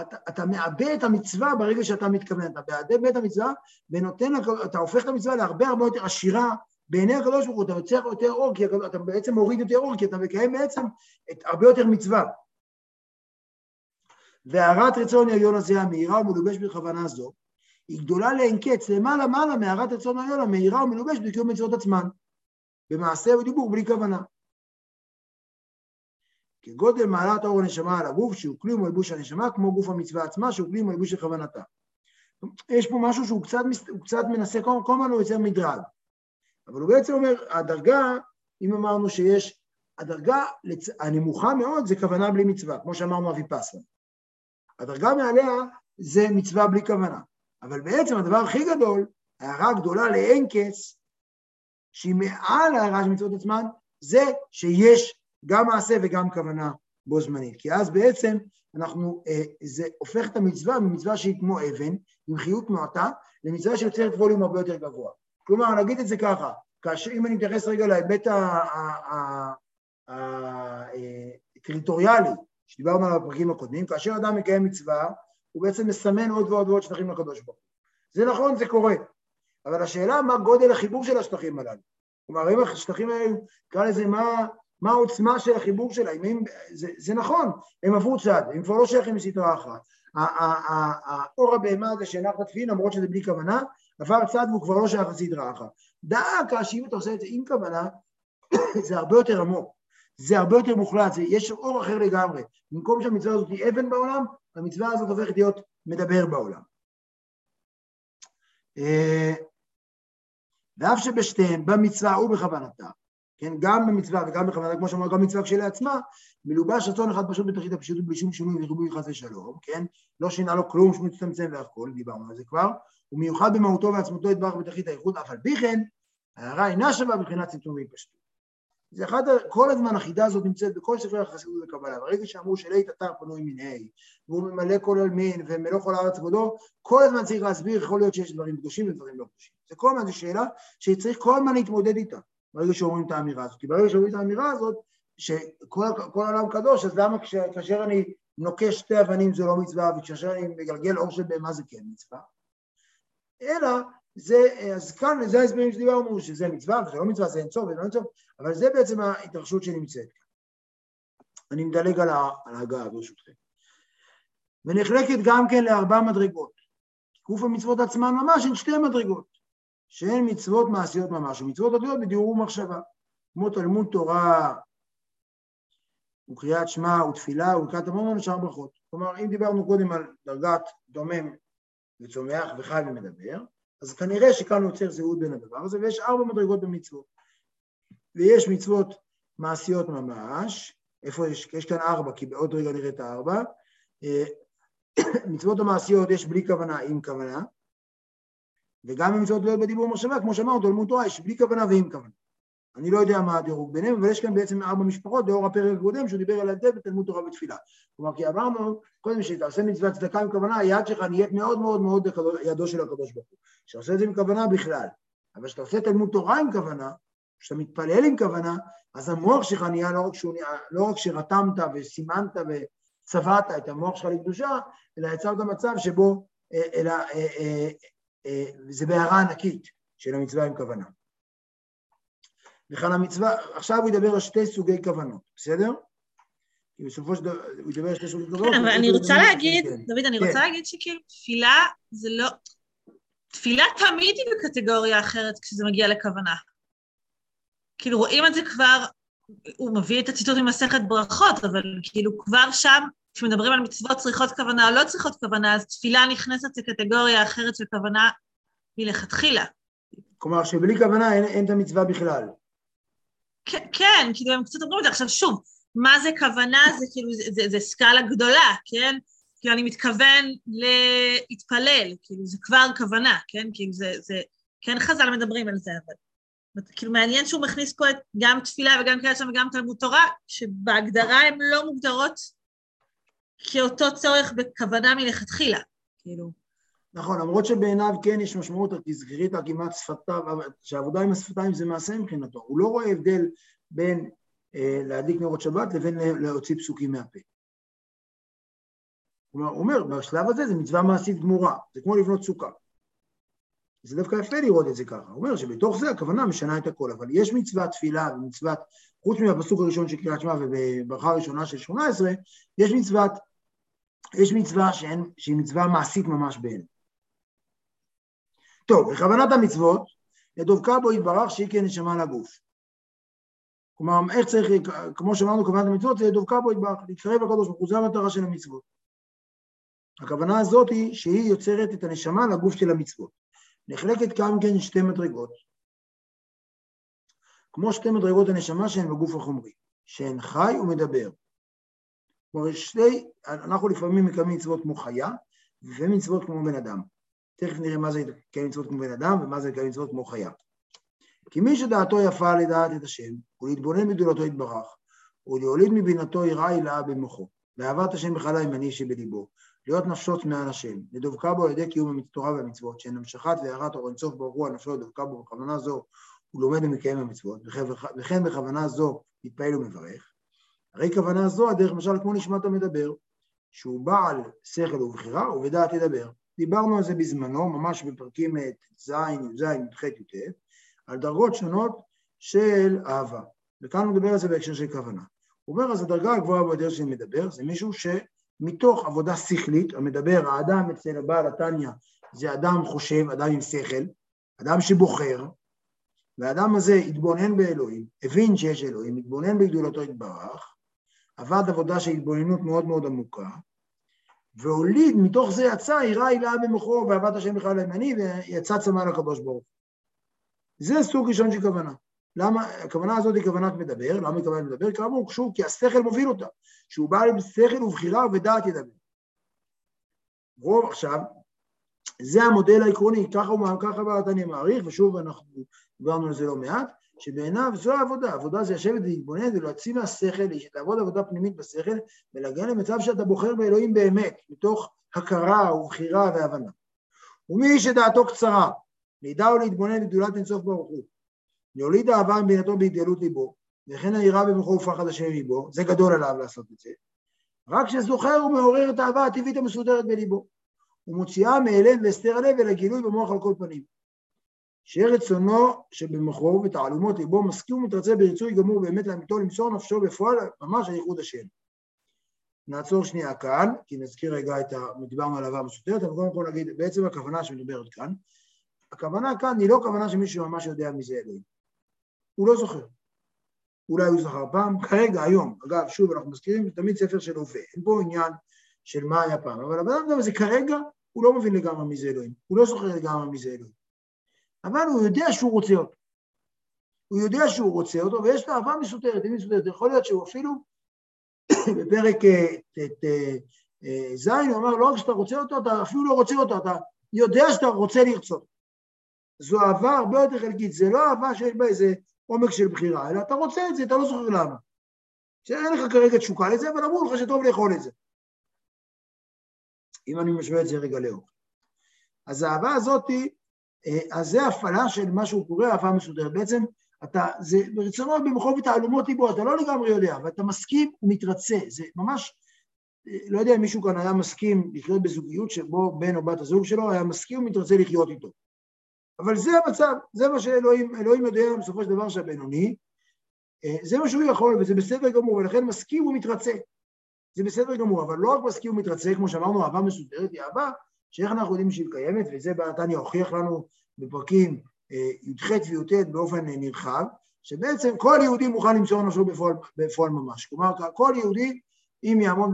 אתה, אתה מאבד את המצווה ברגע שאתה מתכוון, אתה מאבד את המצווה, ונותן, אתה הופך את המצווה להרבה הרבה יותר עשירה, בעיני הקדוש ברוך הוא, אתה יוצר יותר אור, כי אתה בעצם מוריד יותר אור, כי אתה מקיים בעצם את הרבה יותר מצווה. והערת רצון העליון הזה, המהירה ומלובש בכוונה זו, היא גדולה לאין קץ, למעלה מעלה מהערת רצון העליון, המהירה ומלובש בקיום מצוות עצמן, במעשה ודיבור בלי כוונה. כגודל מעלת האור הנשמה על הגוף, שהוא כלי ומלבוש הנשמה, כמו גוף המצווה עצמה, שהוא כלי ומלבוש לכוונתה. יש פה משהו שהוא קצת, קצת מנסה, כל מה הוא יוצר מדרג. אבל הוא בעצם אומר, הדרגה, אם אמרנו שיש, הדרגה הנמוכה מאוד זה כוונה בלי מצווה, כמו שאמרנו אביפסה. הדרגה מעליה זה מצווה בלי כוונה. אבל בעצם הדבר הכי גדול, ההערה הגדולה לאין קץ, שהיא מעל ההערה של מצוות עצמן, זה שיש גם מעשה וגם כוונה בו זמנית. כי אז בעצם אנחנו, זה הופך את המצווה ממצווה שהיא כמו אבן, עם חיות תנועתה, למצווה שיוצרת ווליום הרבה יותר גבוה. כלומר, נגיד את זה ככה, כאשר, אם אני מתייחס רגע להיבט הטריטוריאלי, שדיברנו על הפרקים הקודמים, כאשר אדם מקיים מצווה, הוא בעצם מסמן עוד ועוד ועוד שטחים לקדוש ברוך הוא. זה נכון, זה קורה. אבל השאלה, מה גודל החיבור של השטחים הללו? כלומר, אם השטחים האלה, קרא לזה, מה, מה העוצמה של החיבור שלהם? אם, זה, זה נכון, הם עברו צד, הם כבר לא שייכים לסתרה אחת. האור הבהמה הזה שהנחת תפילין, למרות שזה בלי כוונה, עבר צד והוא כבר לא שייך לסדרה אחת. דאקה שאם אתה עושה את זה עם כוונה, זה הרבה יותר עמוק, זה הרבה יותר מוחלט, זה, יש אור אחר לגמרי. במקום שהמצווה הזאת היא אבן בעולם, המצווה הזאת הופכת להיות מדבר בעולם. ואף שבשתיהן, במצווה ובכוונתה, כן, גם במצווה וגם בכוונתה, כמו שאמרנו, גם מצווה כשלעצמה, מלובש רצון אחד פשוט בתכלית הפשוטות, בלי שום שינוי וריבוי חס ושלום, כן, לא שינה לו כלום, שום מצטמצם והכל, דיברנו על זה כבר, ומיוחד במהותו ועצמותו יתברך בתכלית האיחוד, אף על פי כן, ההערה אינה שווה מבחינת צמצום והתפשטות. זה אחד, כל הזמן החידה הזאת נמצאת בכל ספרי החסידות וקבלה, ברגע שאמרו שלית אתר פנוי מן ה' והוא ממלא כל אלמין ומלוא כל הארץ כבודו, כל הזמן צריך להסביר, יכול להיות שיש דברים קדושים ודברים לא קדושים. זה כל הזמן, זו שאלה שצריך כל הזמן להתמודד איתה, ברגע שאומרים את האמירה הזאת. כי ברגע שאומרים את האמירה הזאת, שכל כל העולם קדוש, אז למה כאשר אני נוקש שתי אבנים זה לא מצווה, וכאשר אני מגלגל אור של בהמה זה כן מצווה? אלא, זה, אז כאן, זה ההסברים שדיברנו, שזה מצווה, וזה לא מצווה, זה אין צוב, וזה לא אין צוב, אבל זה בעצם ההתרחשות שנמצאת. אני מדלג על ההגעה, ברשותכם. ונחלקת גם כן לארבע מדרגות. גוף המצוות עצמן ממש, הן שתי מדרגות, שהן מצוות מעשיות ממש, ומצוות עתיות בדיור ומחשבה, כמו תלמוד תורה, וקריאת שמע, ותפילה, ולקראת המון ושאר ברכות. כלומר, אם דיברנו קודם על דרגת דומם וצומח וחי ומדבר, אז כנראה שכאן יוצר זהות בין הדבר הזה, ויש ארבע מדרגות במצוות. ויש מצוות מעשיות ממש, איפה יש, יש כאן ארבע, כי בעוד רגע נראה את הארבע, מצוות המעשיות יש בלי כוונה, עם כוונה, וגם מצוות לא בדיבור מחשבה, כמו שאמרנו, תלמוד תורה, יש בלי כוונה ועם כוונה. אני לא יודע מה הדירוג ביניהם, אבל יש כאן בעצם ארבע משפחות, לאור הפרק הקודם, שהוא דיבר על ההבדל בתלמוד תורה ותפילה. כלומר, כי אמרנו, קודם שתעשה מצוות צדקה עם כוונה, היד שלך נהיית מאוד מאוד מאוד ידו של הקדוש ברוך הוא. שעושה את זה עם כוונה בכלל. אבל שאתה עושה תלמוד תורה עם כוונה, שאתה מתפלל עם כוונה, אז המוח שלך נהיה לא רק, שהוא, לא רק שרתמת וסימנת וצבעת את המוח שלך לקדושה, אלא יצר את המצב שבו, אלא, אה, אה, אה, אה, זה בהערה ענקית של המצווה עם כוונה. וכאן המצווה, עכשיו הוא ידבר על שתי סוגי כוונות, בסדר? כי בסופו של דבר, הוא ידבר על שתי סוגי כוונות. כן, אבל אני רוצה להגיד, דוד, אני רוצה להגיד שכאילו תפילה, זה לא, תפילה תמיד היא בקטגוריה אחרת כשזה מגיע לכוונה. כאילו רואים את זה כבר, הוא מביא את הציטוט ממסכת ברכות, אבל כאילו כבר שם, כשמדברים על מצוות צריכות כוונה או לא צריכות כוונה, אז תפילה נכנסת לקטגוריה אחרת של כוונה מלכתחילה. כלומר, שבלי כוונה אין את המצווה בכלל. כן, כאילו הם קצת אומרים את זה, עכשיו שוב, מה זה כוונה, זה כאילו, זה, זה סקאלה גדולה, כן? כאילו אני מתכוון להתפלל, כאילו זה כבר כוונה, כן? כאילו זה, זה, כן חז"ל מדברים על זה, אבל כאילו מעניין שהוא מכניס פה את גם תפילה וגם קריאת שמע וגם תלמוד תורה, שבהגדרה הן לא מוגדרות כאותו צורך בכוונה מלכתחילה, כאילו. נכון, למרות שבעיניו כן יש משמעות, את תזכרית על כמעט שפתיו, שהעבודה עם השפתיים זה מעשה מבחינתו, הוא לא רואה הבדל בין אה, להדליק נרות שבת לבין להוציא פסוקים מהפה. כלומר, הוא אומר, בשלב הזה זה מצווה מעשית גמורה, זה כמו לבנות סוכה. זה דווקא יפה לראות את זה ככה, הוא אומר שבתוך זה הכוונה משנה את הכל, אבל יש מצוות תפילה ומצוות, חוץ מהפסוק הראשון של קריאת שמע וברכה הראשונה של שמונה עשרה, יש מצוות, יש מצווה שאין, שהיא מצווה מעשית ממש בעין. טוב, בכוונת המצוות, דבקה בו יתברך שהיא כנשמה לגוף. כלומר, איך צריך, כמו שאמרנו, כוונת המצוות, זה דבקה בו יתברך, להתקרב לקדוש ברוך הוא, זה המטרה של המצוות. הכוונה הזאת היא שהיא יוצרת את הנשמה לגוף של המצוות. נחלקת גם כן שתי מדרגות, כמו שתי מדרגות הנשמה שהן בגוף החומרי, שהן חי ומדבר. כלומר, שתי, אנחנו לפעמים מקיימים מצוות כמו חיה, ולפעמים מצוות כמו בן אדם. תכף נראה מה זה לקיים מצוות כמו בן אדם, ומה זה לקיים מצוות כמו חיה. כי מי שדעתו יפה לדעת את השם, ולהתבונן בגדולתו יתברך, ולהוליד מבינתו יראה הילאה במוחו, ואהבת השם בחלל ימני שבליבו, להיות נפשות מעל השם, לדבקה בו על ידי קיום התורה והמצוות, שהן המשכת והערת אור אינסוף ברוך הוא, הנפשו לדבקה בו בכוונה זו, הוא לומד ומקיים המצוות, וכן בכוונה זו מתפעל ומברך. הרי כוונה זו, הדרך משל כמו נשמת המדבר, שהוא בעל שכל ובחירה, ובדעת ידבר. דיברנו על זה בזמנו, ממש בפרקים ז', י"ז, י"ח, י"ט, על דרגות שונות של אהבה. וכאן הוא מדבר על זה בהקשר של כוונה. הוא אומר, אז הדרגה הגבוהה ביותר של מדבר, זה מישהו ש... מתוך עבודה שכלית, המדבר, האדם אצל הבעל התניא, זה אדם חושב, אדם עם שכל, אדם שבוחר, והאדם הזה התבונן באלוהים, הבין שיש אלוהים, התבונן בגדולתו יתברך, עבד עבודה של התבוננות מאוד מאוד עמוקה, והוליד, מתוך זה יצא, יראה הילאה במוחו, ועבד השם בחלל ימני, ויצא צמא לקדוש ברוך. זה סוג ראשון של כוונה. למה? הכוונה הזאת היא כוונת מדבר, למה היא כוונת מדבר? כאמור, שוב, כי השכל מוביל אותה, שהוא בא עם שכל ובחירה ודעת ידבר. רוב עכשיו, זה המודל העקרוני, ככה הוא מעריך, ככה בעלת אני מעריך, ושוב אנחנו דברנו על זה לא מעט, שבעיניו זו העבודה, העבודה זה ישבת להתבונן ולהוציא מהשכל, לעבוד עבודה פנימית בשכל, ולהגיע למצב שאתה בוחר באלוהים באמת, מתוך הכרה ובחירה והבנה. ומי שדעתו קצרה, לידע או להתבונן בגדולת אינסוף ברוך הוא, יוליד אהבה מבינתו בהתגלות ליבו, וכן היראה במוחו ופחד השם ליבו, זה גדול עליו לעשות את זה, רק כשזוכר הוא מעורר את האהבה הטבעית המסודרת בליבו, ומוציאה מאלם והסתר הלב ולגילוי במוח על כל פנים, שרצונו שבמוחו ותעלומות ליבו מסכים ומתרצה ברצוי גמור באמת לאמיתו למסור נפשו בפועל ממש על ייחוד השם. נעצור שנייה כאן, כי נזכיר רגע את המדבר מהלבה המסודרת, אבל קודם כל נגיד בעצם הכוונה שמדברת כאן, הכוונה כאן היא לא כוונה שמישהו ממש יודע מזה אלוהים. הוא לא זוכר. אולי הוא זכר פעם, כרגע, היום. אגב, שוב, אנחנו מזכירים, תמיד ספר של הווה. אין פה עניין של מה היה פעם. אבל הבנאדם הזה כרגע, הוא לא מבין לגמרי מי זה אלוהים. הוא לא זוכר לגמרי מי זה אלוהים. אבל הוא יודע שהוא רוצה אותו. הוא יודע שהוא רוצה אותו, ויש לה אהבה מסותרת, היא מסותרת. יכול להיות שהוא אפילו, בפרק זין, הוא אמר, לא רק שאתה רוצה אותו, אתה אפילו לא רוצה אותו, אתה יודע שאתה רוצה לרצות. זו אהבה הרבה יותר חלקית. זה לא אהבה שיש בה איזה עומק של בחירה, אלא אתה רוצה את זה, אתה לא זוכר למה. שאין לך כרגע תשוקה לזה, אבל אמרו לך שטוב לאכול את זה. אם אני משווה את זה רגע לאוכל. אז האהבה הזאת, אז זה הפעלה של מה שהוא קורא, אהבה מסודרת. בעצם, אתה, זה ברצונות במחוב ותעלומות ליבו, אתה לא לגמרי יודע, ואתה מסכים ומתרצה. זה ממש, לא יודע אם מישהו כאן היה מסכים לחיות בזוגיות, שבו בן או בת הזוג שלו היה מסכים ומתרצה לחיות איתו. אבל זה המצב, זה מה שאלוהים, אלוהים יודע בסופו של דבר שהבינוני, זה מה שהוא יכול, וזה בסדר גמור, ולכן מסכים ומתרצה. זה בסדר גמור, אבל לא רק מסכים ומתרצה, כמו שאמרנו, אהבה מסודרת היא אהבה, שאיך אנחנו יודעים שהיא קיימת, וזה בעתניה הוכיח לנו בפרקים י"ח וי"ט באופן נרחב, שבעצם כל יהודי מוכן למסור נפשו בפועל, בפועל ממש. כלומר, כל יהודי, אם יעמוד,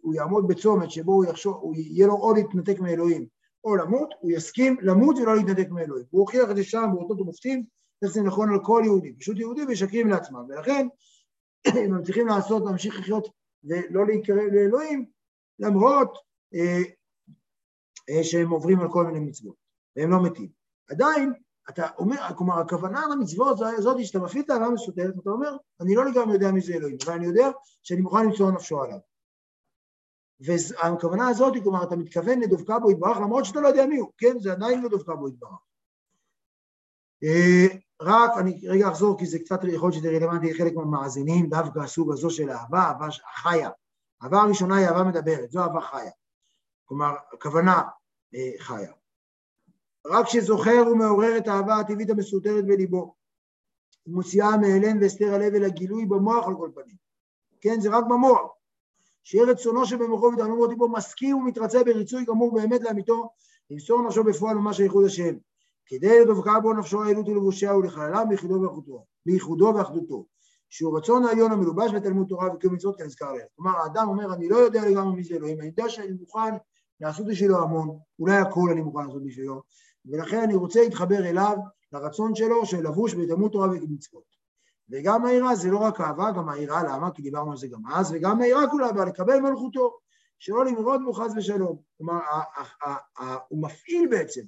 הוא יעמוד בצומת שבו הוא יחשוב, הוא יהיה לו עוד להתנתק מאלוהים, או למות, הוא יסכים למות ולא להתנתק מאלוהים. הוא הוכיח את זה שם, באותות ומופתים, זה נכון על כל יהודי, פשוט יהודי וישקרים לעצמם, ולכן הם צריכים לעשות, להמשיך לחיות ולא להיקרב לאלוהים, למרות אה, אה, שהם עוברים על כל מיני מצוות, והם לא מתים. עדיין, אתה אומר, כלומר, הכוונה למצוות הזאת, שאתה מפעיל את האהבה מסודרת, אתה אומר, אני לא לגמרי יודע מי זה אלוהים, אבל אני יודע שאני מוכן למצוא נפשו עליו. והכוונה הזאת, כלומר, אתה מתכוון לדבקה בו יתברך, למרות שאתה לא יודע מי הוא, כן? זה עדיין לא דבקה בו יתברך. רק, אני רגע אחזור, כי זה קצת יכול להיות שזה רלוונטי לחלק מהמאזינים, דווקא הסוג הזו של אהבה, אהבה חיה. אהבה הראשונה היא אהבה מדברת, זו אהבה חיה. כלומר, הכוונה חיה. רק שזוכר ומעורר את האהבה הטבעית המסותרת בליבו, מוציאה מאלן והסתר הלב אל הגילוי במוח על כל פנים. כן, זה רק במוח. שיהיה רצונו שבמוחו ותענוגות ליבו מסכים ומתרצה בריצוי גמור באמת לאמיתו, למסור נפשו בפועל ממש הייחוד השם. כדי לדבקה בו נפשו העלות ולבושיה ולחללה בייחודו ואחדותו. שהוא רצון העליון המלובש בתלמוד תורה וקיום מצוות כנזכר להם. כלומר, האדם אומר, אני לא יודע לגמרי מי זה אלוהים, אני יודע שאני מוכן לעשות בשבילו המון, אולי הכל אני מוכן לעשות בשבילו, ולכן אני רוצה להתחבר אליו, לרצון שלו, שלבוש בתלמוד תורה ומצוות. וגם העירה זה לא רק אהבה, גם העירה, למה? כי דיברנו על זה גם אז, וגם העירה כולה, אבל לקבל מלכותו, שלא למרוד מוחז ושלום. כלומר, הוא מפעיל בעצם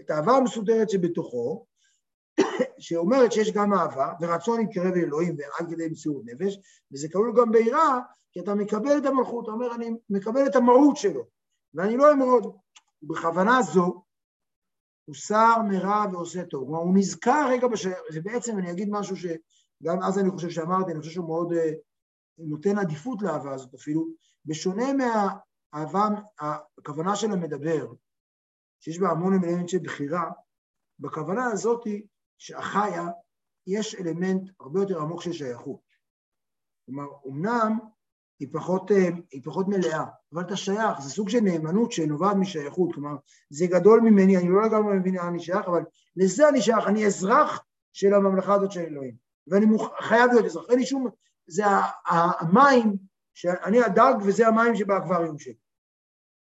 את האהבה המסודרת שבתוכו, שאומרת שיש גם אהבה, ורצון להתקרב לאלוהים, ועד כדי מסירות נפש, וזה כלול גם בעירה, כי אתה מקבל את המלכות, אתה אומר, אני מקבל את המרות שלו, ואני לא אמרוד. ובכוונה זו, הוא שר מרע ועושה טוב. כלומר, הוא נזכר רגע, בש... זה בעצם, אני אגיד משהו שגם אז אני חושב שאמרתי, אני חושב שהוא מאוד uh, נותן עדיפות לאהבה הזאת אפילו, בשונה מהאהבה, הכוונה של המדבר, שיש בה המון אלמנט של בחירה, בכוונה הזאת שהחיה, יש אלמנט הרבה יותר עמוק של שייכות. כלומר, אמנם היא פחות, היא פחות מלאה, אבל אתה שייך, זה סוג של נאמנות שנובעת משייכות, כלומר, זה גדול ממני, אני לא לגמרי מבין אני שייך, אבל לזה אני שייך, אני אזרח של הממלכה הזאת של אלוהים, ואני מוכ... חייב להיות אזרח, אין לי שום, זה המים, שאני הדג וזה המים שבאקווריום שלי.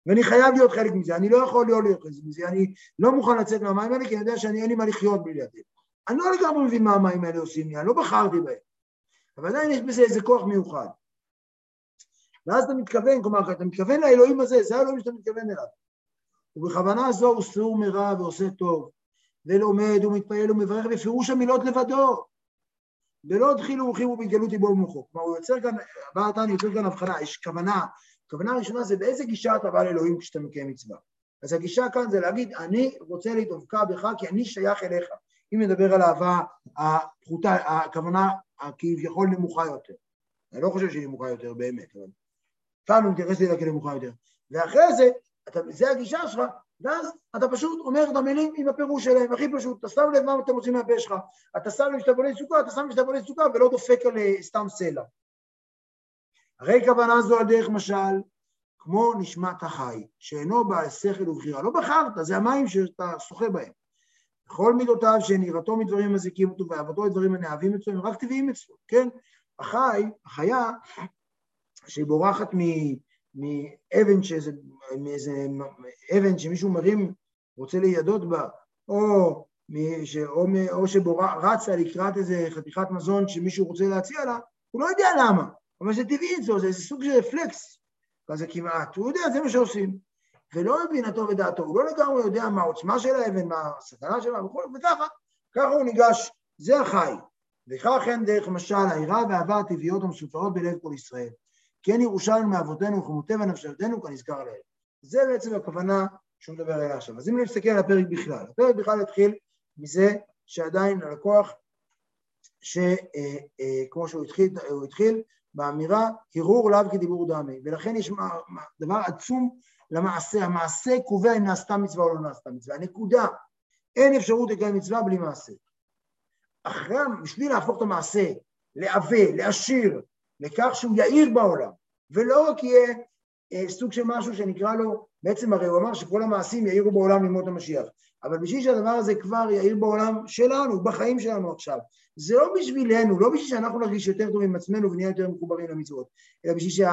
ואני חייב להיות חלק מזה, אני לא יכול להיות להיות חלק מזה, אני לא מוכן לצאת מהמים האלה, כי אני יודע שאני אין לי מה לחיות בלי לידי. אני לא לגמרי מבין מה המים האלה עושים לי, אני לא בחרתי בהם, אבל עדיין יש בזה איזה כוח מיוחד. ואז אתה מתכוון, כלומר, אתה מתכוון לאלוהים הזה, זה האלוהים שאתה מתכוון אליו. ובכוונה זו הוא סור מרע ועושה טוב, ולומד ומתפעל ומברך בפירוש המילות לבדו, ולא התחילו ורחיבו בהתגלות ליבו ומוחו. כלומר, הוא יוצר כאן, הבא אתה, אני יוצר כאן הבחנה, יש כוונה, הכוונה הראשונה זה באיזה גישה אתה בא לאלוהים כשאתה מקיים מצווה. אז הגישה כאן זה להגיד, אני רוצה להתאבקה בך כי אני שייך אליך. אם נדבר על אהבה, הפחותה, הכוונה כביכול נמוכה יותר. אני לא חושב שהיא נמוכה יותר באמת, אבל כאן הוא מתייחס לי לה כנמוכה יותר. ואחרי זה, אתה, זה הגישה שלך, ואז אתה פשוט אומר את המילים עם הפירוש שלהם, הכי פשוט, אתה שם לב מה אתה מוצאים מהפה שלך, אתה שם לב שאתה בונה סוכה, אתה שם לב שאתה בונה סוכה ולא דופק על סתם סלע. הרי כוונה זו על דרך משל, כמו נשמת החי, שאינו בעל שכל ובחירה. לא בחרת, זה המים שאתה שוחה בהם. בכל מידותיו שנראתו מדברים מזיקים אותו, ואהבתו לדברים הנאהבים אצלו, הם רק טבעיים אצלו, כן? החי, החיה, שבורחת מאבן, שזה, מאיזה אבן שמישהו מרים, רוצה לידות בה, או, או, או שרצה לקראת איזה חתיכת מזון שמישהו רוצה להציע לה, הוא לא יודע למה. אבל זה טבעי אצלו, זה איזה סוג של רפלקס, כזה כמעט, הוא יודע, זה מה שעושים, ולא הבין אותו ודעתו, הוא לא לגמרי יודע מה העוצמה של האבן, מה הסכנה שלה, וכל, וככה, ככה הוא ניגש, זה החי, וכך כן דרך משל, העירה והאהבה הטבעיות המסופרות בלב כל ישראל, כן ירושלים מאבותינו וחומותיה ונפשותינו כנזכר להם, זה בעצם הכוונה שהוא מדבר עליה עכשיו, אז אם אני מסתכל על הפרק בכלל, הפרק בכלל התחיל מזה שעדיין הלקוח, שכמו שהוא התחיל, הוא התחיל, באמירה, הרהור לאו כדיבור דמי, ולכן יש דבר עצום למעשה, המעשה קובע אם נעשתה מצווה או לא נעשתה מצווה, נקודה, אין אפשרות לקיים מצווה בלי מעשה. אחרי, בשביל להפוך את המעשה, לעווה, לעשיר, לכך שהוא יאיר בעולם, ולא רק יהיה אה, סוג של משהו שנקרא לו, בעצם הרי הוא אמר שכל המעשים יאירו בעולם לימות המשיח, אבל בשביל שהדבר הזה כבר יאיר בעולם שלנו, בחיים שלנו עכשיו, זה לא בשבילנו, לא בשביל שאנחנו נרגיש יותר טוב עם עצמנו ונהיה יותר מחוברים למצוות, אלא בשביל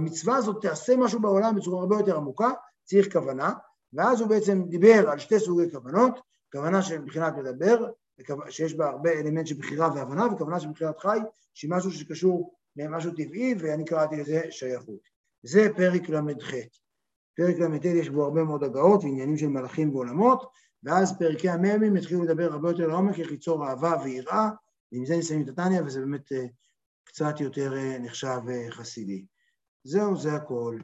שהמצווה הזאת תעשה משהו בעולם בצורה הרבה יותר עמוקה, צריך כוונה, ואז הוא בעצם דיבר על שתי סוגי כוונות, כוונה שבחינת מדבר, שיש בה הרבה אלמנט של בחירה והבנה, וכוונה שבחינת חי, שהיא משהו שקשור למשהו טבעי, ואני קראתי לזה שייכות. זה פרק למ"ח. פרק למ"ט יש בו הרבה מאוד הגאות ועניינים של מלאכים ועולמות, ואז פרקי המ"מים התחילו לדבר הרבה יותר לעומק, איך ליצור אהבה ויראה, ועם זה נסיים את התניה, וזה באמת קצת יותר נחשב חסידי. זהו, זה הכל.